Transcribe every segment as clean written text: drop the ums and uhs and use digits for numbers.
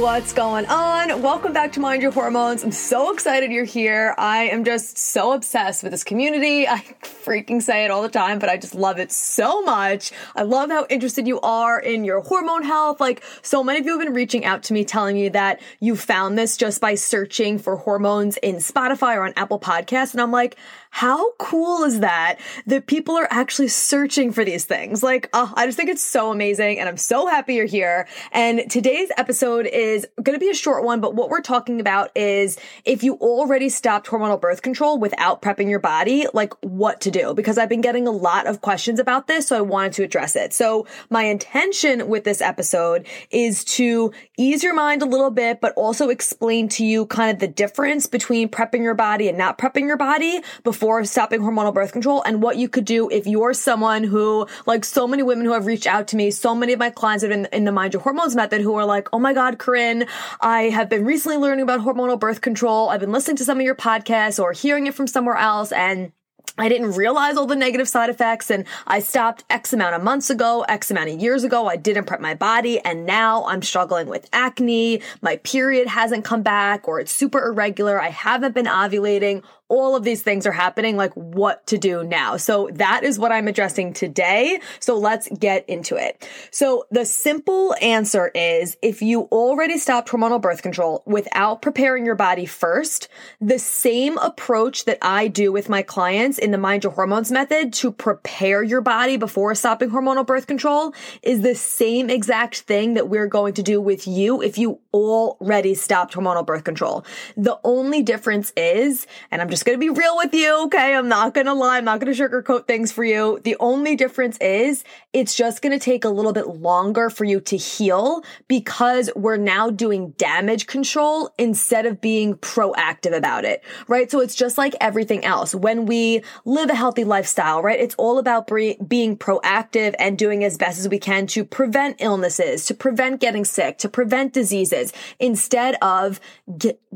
What's going on? Welcome back to Mind Your Hormones. I'm so excited you're here. I am just so obsessed with this community. I freaking say it all the time, but I just love it so much. I love how interested you are in your hormone health. Like, so many of you have been reaching out to me telling me that you found this just by searching for hormones in Spotify or on Apple Podcasts. And I'm like, how cool is that people are actually searching for these things? Like, I just think it's so amazing, and I'm so happy you're here. And today's episode is going to be a short one, but what we're talking about is if you already stopped hormonal birth control without prepping your body, like what to do, because I've been getting a lot of questions about this, so I wanted to address it. So my intention with this episode is to ease your mind a little bit, but also explain to you kind of the difference between prepping your body and not prepping your body before stopping hormonal birth control, and what you could do if you're someone who, like so many women who have reached out to me, so many of my clients that are in the Mind Your Hormones method who are like, oh my God, Corinne, I have been recently learning about hormonal birth control. I've been listening to some of your podcasts or hearing it from somewhere else, and I didn't realize all the negative side effects, and I stopped X amount of months ago, X amount of years ago. I didn't prep my body, and now I'm struggling with acne. My period hasn't come back, or it's super irregular. I haven't been ovulating. All of these things are happening, like what to do now. So that is what I'm addressing today. So let's get into it. So the simple answer is if you already stopped hormonal birth control without preparing your body first, the same approach that I do with my clients in the Mind Your Hormones method to prepare your body before stopping hormonal birth control is the same exact thing that we're going to do with you if you already stopped hormonal birth control. The only difference is, and I'm just going to be real with you, okay? I'm not going to lie. I'm not going to sugarcoat things for you. The only difference is it's just going to take a little bit longer for you to heal because we're now doing damage control instead of being proactive about it, right? So it's just like everything else. When we live a healthy lifestyle, right, it's all about being proactive and doing as best as we can to prevent illnesses, to prevent getting sick, to prevent diseases instead of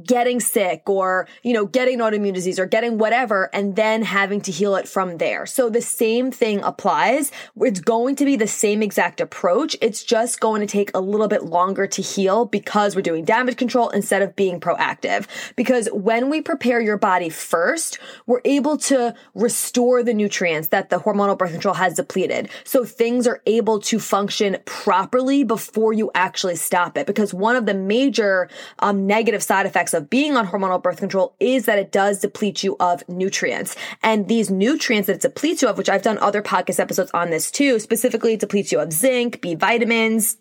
getting sick or, getting an autoimmune disease or getting whatever, and then having to heal it from there. So the same thing applies. It's going to be the same exact approach. It's just going to take a little bit longer to heal because we're doing damage control instead of being proactive. Because when we prepare your body first, we're able to restore the nutrients that the hormonal birth control has depleted. So things are able to function properly before you actually stop it. Because one of the major negative side effects of being on hormonal birth control is that it does deplete you of nutrients. And these nutrients that it depletes you of, which I've done other podcast episodes on this too, specifically it depletes you of zinc, B vitamins,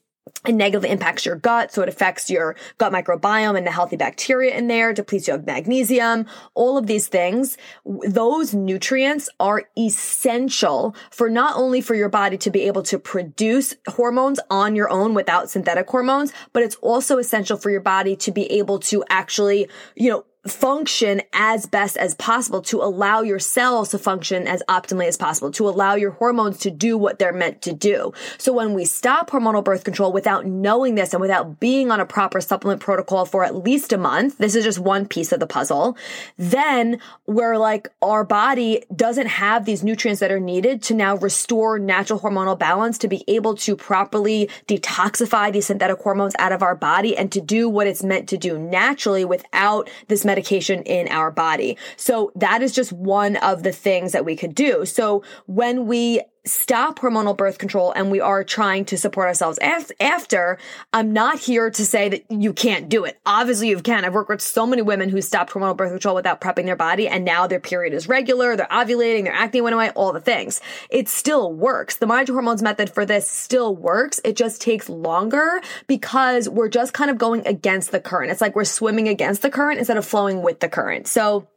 and negatively impacts your gut. So it affects your gut microbiome and the healthy bacteria in there, depletes you of magnesium, all of these things. Those nutrients are essential for not only for your body to be able to produce hormones on your own without synthetic hormones, but it's also essential for your body to be able to actually, function as best as possible, to allow your cells to function as optimally as possible, to allow your hormones to do what they're meant to do. So when we stop hormonal birth control without knowing this and without being on a proper supplement protocol for at least a month, this is just one piece of the puzzle, then we're like, our body doesn't have these nutrients that are needed to now restore natural hormonal balance, to be able to properly detoxify these synthetic hormones out of our body and to do what it's meant to do naturally without this medication in our body. So that is just one of the things that we could do. So when we stop hormonal birth control and we are trying to support ourselves after, I'm not here to say that you can't do it. Obviously you can. I've worked with so many women who stopped hormonal birth control without prepping their body, and now their period is regular, they're ovulating, their acne went away, all the things. It still works. The Mind Your Hormones method for this still works. It just takes longer because we're just kind of going against the current. It's like we're swimming against the current instead of flowing with the current. So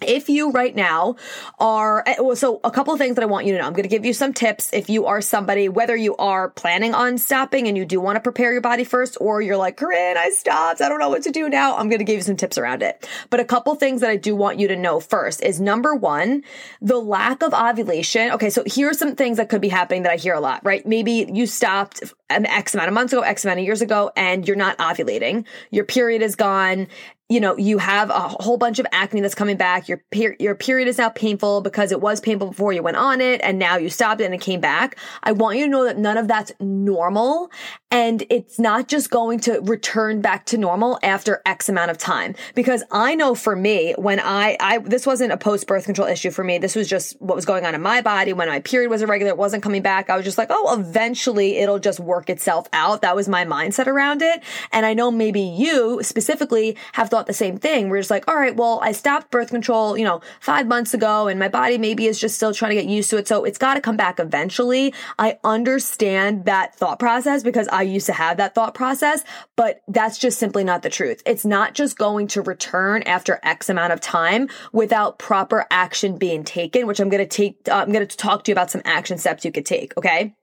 If you right now are, so a couple of things that I want you to know. I'm going to give you some tips if you are somebody, whether you are planning on stopping and you do want to prepare your body first, or you're like, Corinne, I stopped, I don't know what to do now. I'm going to give you some tips around it. But a couple things that I do want you to know first is, number one, the lack of ovulation. Okay, so here are some things that could be happening that I hear a lot, right? Maybe you stopped an X amount of months ago, X amount of years ago, and you're not ovulating. Your period is gone. You know, you have a whole bunch of acne that's coming back. Your period is now painful because it was painful before you went on it, and now you stopped it and it came back. I want you to know that none of that's normal, and it's not just going to return back to normal after X amount of time. Because I know for me, when I this wasn't a post-birth control issue for me. This was just what was going on in my body when my period was irregular. It wasn't coming back. I was just like, oh, eventually it'll just work itself out. That was my mindset around it. And I know maybe you specifically have thought the same thing. We're just like, all right, well, I stopped birth control, 5 months ago, and my body maybe is just still trying to get used to it. So it's got to come back eventually. I understand that thought process because I used to have that thought process, but that's just simply not the truth. It's not just going to return after X amount of time without proper action being taken, which I'm going to take, I'm going to talk to you about some action steps you could take. Okay.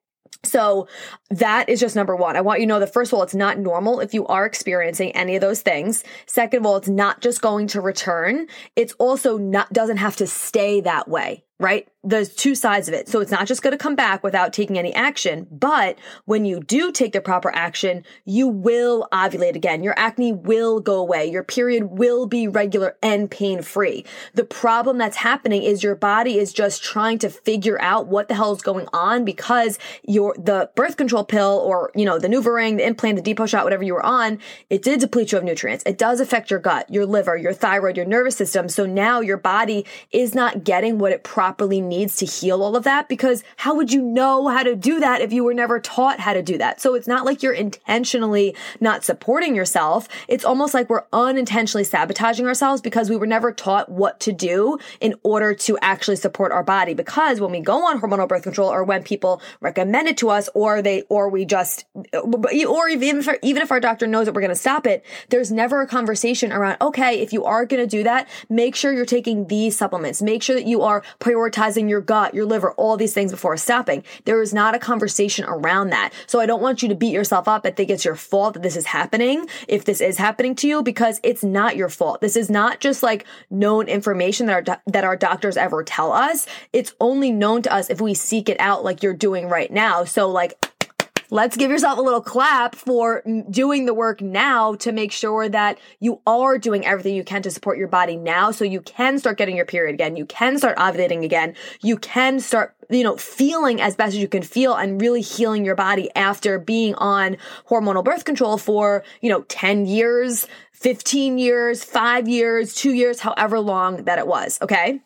So that is just number one. I want you to know that, first of all, it's not normal if you are experiencing any of those things. Second of all, it's not just going to return. It's also not, doesn't have to stay that way, right? There's two sides of it. So it's not just going to come back without taking any action, but when you do take the proper action, you will ovulate again. Your acne will go away. Your period will be regular and pain-free. The problem that's happening is your body is just trying to figure out what the hell is going on because the birth control pill or, the NuvaRing, the implant, the depot shot, whatever you were on, it did deplete you of nutrients. It does affect your gut, your liver, your thyroid, your nervous system. So now your body is not getting what it properly needs to heal all of that, because how would you know how to do that if you were never taught how to do that? So it's not like you're intentionally not supporting yourself. It's almost like we're unintentionally sabotaging ourselves because we were never taught what to do in order to actually support our body. Because when we go on hormonal birth control, or when people recommend it to us, or even if our doctor knows that we're going to stop it, there's never a conversation around, okay, if you are going to do that, make sure you're taking these supplements. Make sure that you are prioritizing your gut, your liver, all these things before stopping. There is not a conversation around that. So I don't want you to beat yourself up and think it's your fault that this is happening, if this is happening to you, because it's not your fault. This is not just like known information that our doctors ever tell us. It's only known to us if we seek it out, like you're doing right now. So let's give yourself a little clap for doing the work now to make sure that you are doing everything you can to support your body now, so you can start getting your period again. You can start ovulating again. You can start, feeling as best as you can feel and really healing your body after being on hormonal birth control for, 10 years, 15 years, 5 years, 2 years, however long that it was. Okay.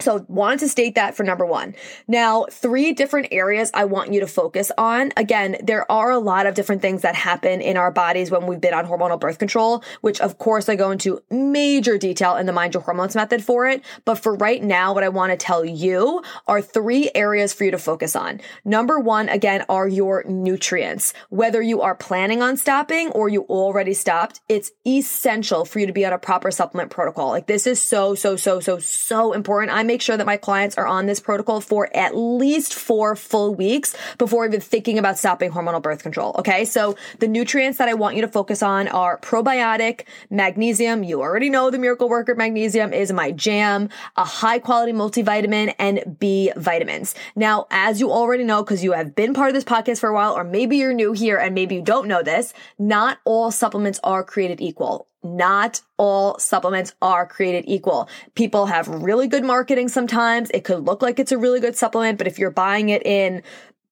So wanted to state that for number one. Now, 3 different areas I want you to focus on. Again, there are a lot of different things that happen in our bodies when we've been on hormonal birth control, which of course I go into major detail in the Mind Your Hormones method for it. But for right now, what I want to tell you are 3 areas for you to focus on. Number one, again, are your nutrients. Whether you are planning on stopping or you already stopped, it's essential for you to be on a proper supplement protocol. Like, this is so, so, so, so, so important. I make sure that my clients are on this protocol for at least 4 full weeks before even thinking about stopping hormonal birth control. Okay. So the nutrients that I want you to focus on are probiotic, magnesium. You already know the miracle worker magnesium is my jam, a high quality multivitamin, and B vitamins. Now, as you already know, because you have been part of this podcast for a while, or maybe you're new here and maybe you don't know this, not all supplements are created equal. Not all supplements are created equal. People have really good marketing sometimes. It could look like it's a really good supplement, but if you're buying it in,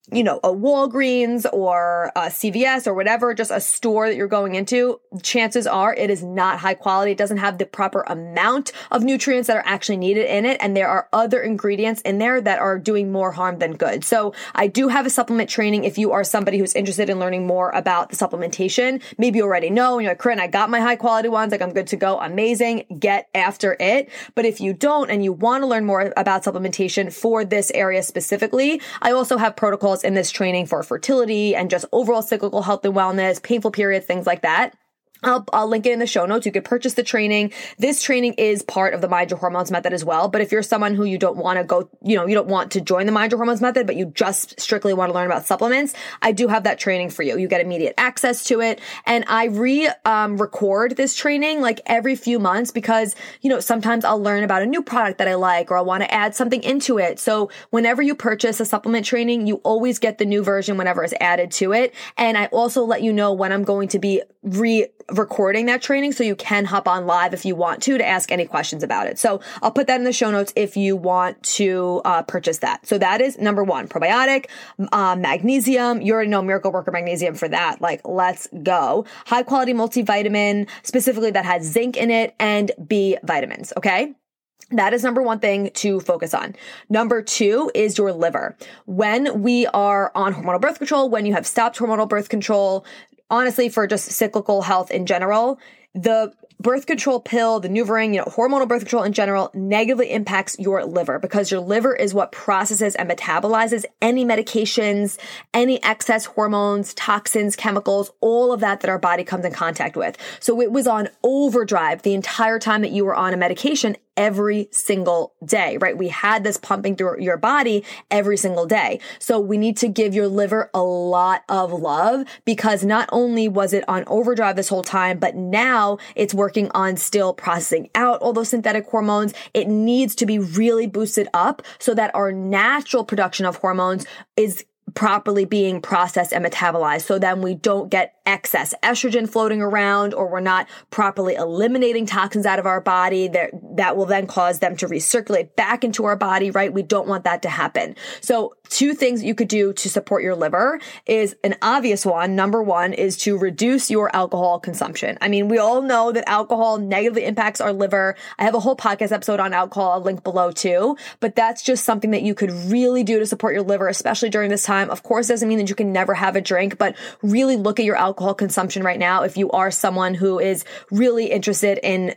a Walgreens or a CVS or whatever, just a store that you're going into, chances are it is not high quality. It doesn't have the proper amount of nutrients that are actually needed in it. And there are other ingredients in there that are doing more harm than good. So I do have a supplement training if you are somebody who's interested in learning more about the supplementation. Maybe you already know, and you're like, Corinne, I got my high quality ones. Like, I'm good to go. Amazing. Get after it. But if you don't and you want to learn more about supplementation for this area specifically, I also have protocols in this training for fertility and just overall cyclical health and wellness, painful periods, things like that. I'll link it in the show notes. You could purchase the training. This training is part of the Mind Your Hormones method as well. But if you're someone who you don't want to go, you don't want to join the Mind Your Hormones method, but you just strictly want to learn about supplements, I do have that training for you. You get immediate access to it. And I record this training like every few months because, sometimes I'll learn about a new product that I like, or I want to add something into it. So whenever you purchase a supplement training, you always get the new version whenever it's added to it. And I also let you know when I'm going to be recording that training, so you can hop on live if you want to ask any questions about it. So I'll put that in the show notes if you want to purchase that. So that is number one, probiotic, magnesium. You already know Miracle Worker Magnesium for that. Like, let's go. High quality multivitamin, specifically that has zinc in it, and B vitamins. Okay. That is number one thing to focus on. Number two is your liver. When we are on hormonal birth control, when you have stopped hormonal birth control, honestly, for just cyclical health in general, the birth control pill, the NuvaRing, hormonal birth control in general negatively impacts your liver, because your liver is what processes and metabolizes any medications, any excess hormones, toxins, chemicals, all of that our body comes in contact with. So it was on overdrive the entire time that you were on a medication every single day, right? We had this pumping through your body every single day. So we need to give your liver a lot of love, because not only was it on overdrive this whole time, but now it's working on still processing out all those synthetic hormones. It needs to be really boosted up so that our natural production of hormones is properly being processed and metabolized, so then we don't get excess estrogen floating around, or we're not properly eliminating toxins out of our body that will then cause them to recirculate back into our body, right? We don't want that to happen. So two things you could do to support your liver is an obvious one. Number one is to reduce your alcohol consumption. I mean, we all know that alcohol negatively impacts our liver. I have a whole podcast episode on alcohol, I'll link below too, but that's just something that you could really do to support your liver, especially during this time. Of course, it doesn't mean that you can never have a drink, but really look at your alcohol consumption right now if you are someone who is really interested in,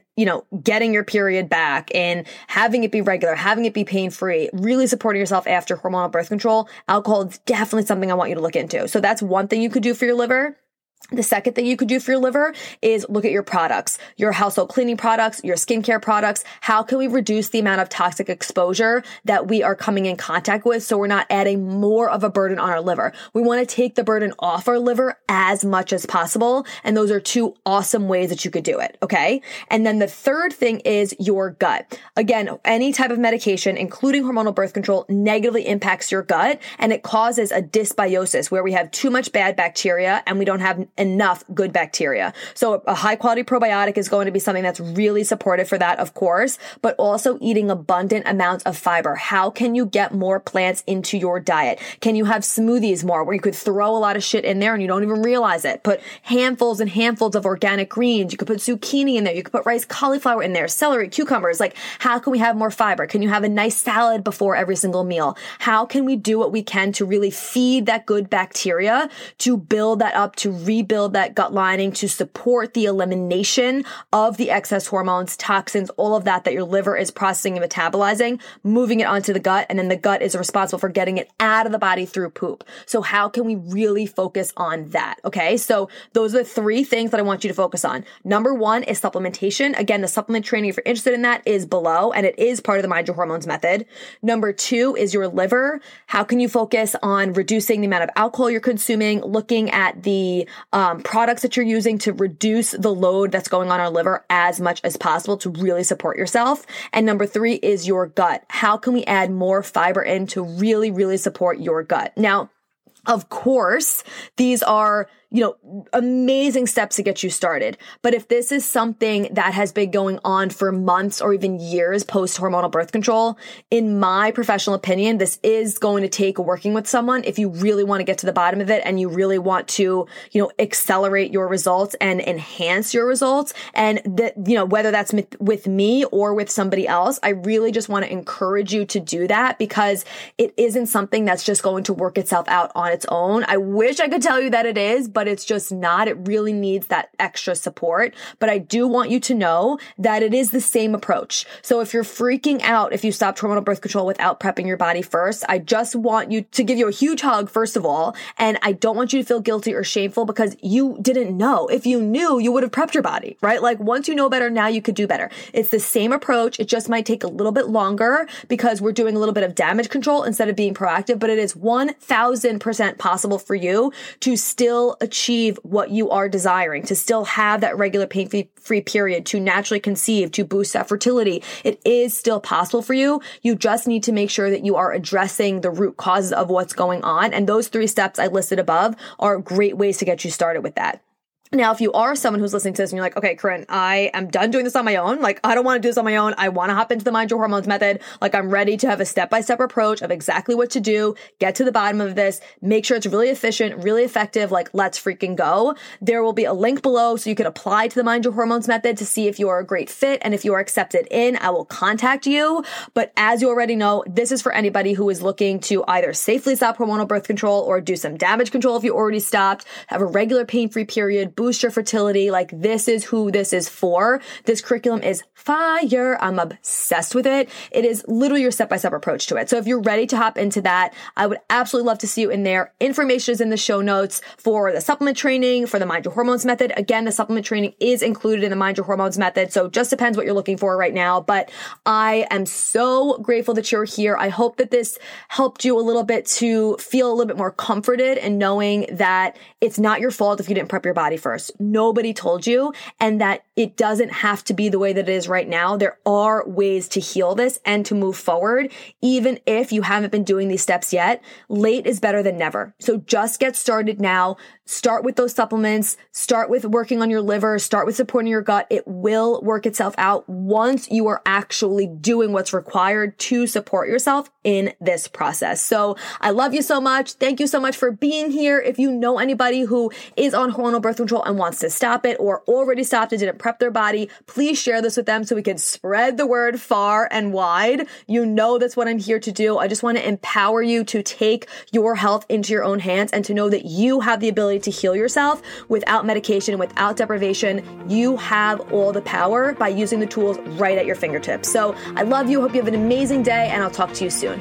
getting your period back and having it be regular, having it be pain-free, really supporting yourself after hormonal birth control. Alcohol is definitely something I want you to look into. So that's one thing you could do for your liver. The second thing you could do for your liver is look at your products, your household cleaning products, your skincare products. How can we reduce the amount of toxic exposure that we are coming in contact with, so we're not adding more of a burden on our liver? We want to take the burden off our liver as much as possible. And those are two awesome ways that you could do it. Okay. And then the third thing is your gut. Again, any type of medication, including hormonal birth control, negatively impacts your gut, and it causes a dysbiosis where we have too much bad bacteria and we don't have enough good bacteria. So a high quality probiotic is going to be something that's really supportive for that, of course, but also eating abundant amounts of fiber. How can you get more plants into your diet? Can you have smoothies more, where you could throw a lot of shit in there and you don't even realize it? Put handfuls and handfuls of organic greens. You could put zucchini in there. You could put rice, cauliflower in there, celery, cucumbers. Like, how can we have more fiber? Can you have a nice salad before every single meal? How can we do what we can to really feed that good bacteria, to build that up, to rebuild that gut lining, to support the elimination of the excess hormones, toxins, all of that your liver is processing and metabolizing, moving it onto the gut, and then the gut is responsible for getting it out of the body through poop. So how can we really focus on that? Okay, so those are the three things that I want you to focus on. Number one is supplementation. Again, the supplement training, if you're interested in that, is below, and it is part of the Mind Your Hormones method. Number two is your liver. How can you focus on reducing the amount of alcohol you're consuming, looking at the products that you're using to reduce the load that's going on our liver as much as possible to really support yourself. And number three is your gut. How can we add more fiber in to really, really support your gut? Now, of course, these are amazing steps to get you started. But if this is something that has been going on for months or even years post hormonal birth control, in my professional opinion, this is going to take working with someone if you really want to get to the bottom of it and you really want to, accelerate your results and enhance your results. And that, whether that's with me or with somebody else, I really just want to encourage you to do that, because it isn't something that's just going to work itself out on its own. I wish I could tell you that it is, but it's just not. It really needs that extra support. But I do want you to know that it is the same approach. So if you're freaking out, if you stopped hormonal birth control without prepping your body first, I just want you to give you a huge hug, first of all. And I don't want you to feel guilty or shameful because you didn't know. If you knew, you would have prepped your body, right? Like once you know better, now you could do better. It's the same approach. It just might take a little bit longer because we're doing a little bit of damage control instead of being proactive, but it is 1000% possible for you to still achieve what you are desiring, to still have that regular pain-free period, to naturally conceive, to boost that fertility. It is still possible for you. You just need to make sure that you are addressing the root causes of what's going on. And those three steps I listed above are great ways to get you started with that. Now, if you are someone who's listening to this and you're like, okay, Corinne, I am done doing this on my own. Like, I don't want to do this on my own. I want to hop into the Mind Your Hormones method. Like, I'm ready to have a step-by-step approach of exactly what to do, get to the bottom of this, make sure it's really efficient, really effective. Like, let's freaking go. There will be a link below so you can apply to the Mind Your Hormones method to see if you are a great fit. And if you are accepted in, I will contact you. But as you already know, this is for anybody who is looking to either safely stop hormonal birth control or do some damage control if you already stopped, have a regular pain-free period, boost your fertility. Like, this is who this is for. This curriculum is fire. I'm obsessed with it. It is literally your step-by-step approach to it. So if you're ready to hop into that, I would absolutely love to see you in there. Information is in the show notes for the supplement training, for the Mind Your Hormones method. Again, the supplement training is included in the Mind Your Hormones method. So it just depends what you're looking for right now. But I am so grateful that you're here. I hope that this helped you a little bit to feel a little bit more comforted and knowing that it's not your fault if you didn't prep your body first. Nobody told you, and that it doesn't have to be the way that it is right now. There are ways to heal this and to move forward, even if you haven't been doing these steps yet. Late is better than never. So just get started now. Start with those supplements. Start with working on your liver. Start with supporting your gut. It will work itself out once you are actually doing what's required to support yourself in this process. So I love you so much. Thank you so much for being here. If you know anybody who is on hormonal birth control and wants to stop it or already stopped and didn't prep their body, please share this with them so we can spread the word far and wide. You know that's what I'm here to do. I just want to empower you to take your health into your own hands and to know that you have the ability to heal yourself without medication, without deprivation. You have all the power by using the tools right at your fingertips. So I love you. Hope you have an amazing day, and I'll talk to you soon.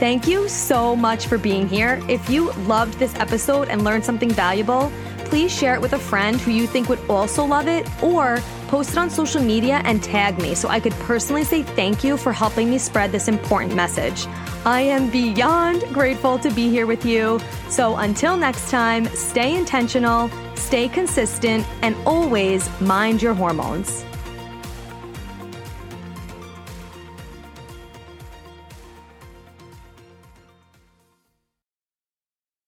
Thank you so much for being here. If you loved this episode and learned something valuable, please share it with a friend who you think would also love it, or post it on social media and tag me so I could personally say thank you for helping me spread this important message. I am beyond grateful to be here with you. So until next time, stay intentional, stay consistent, and always mind your hormones.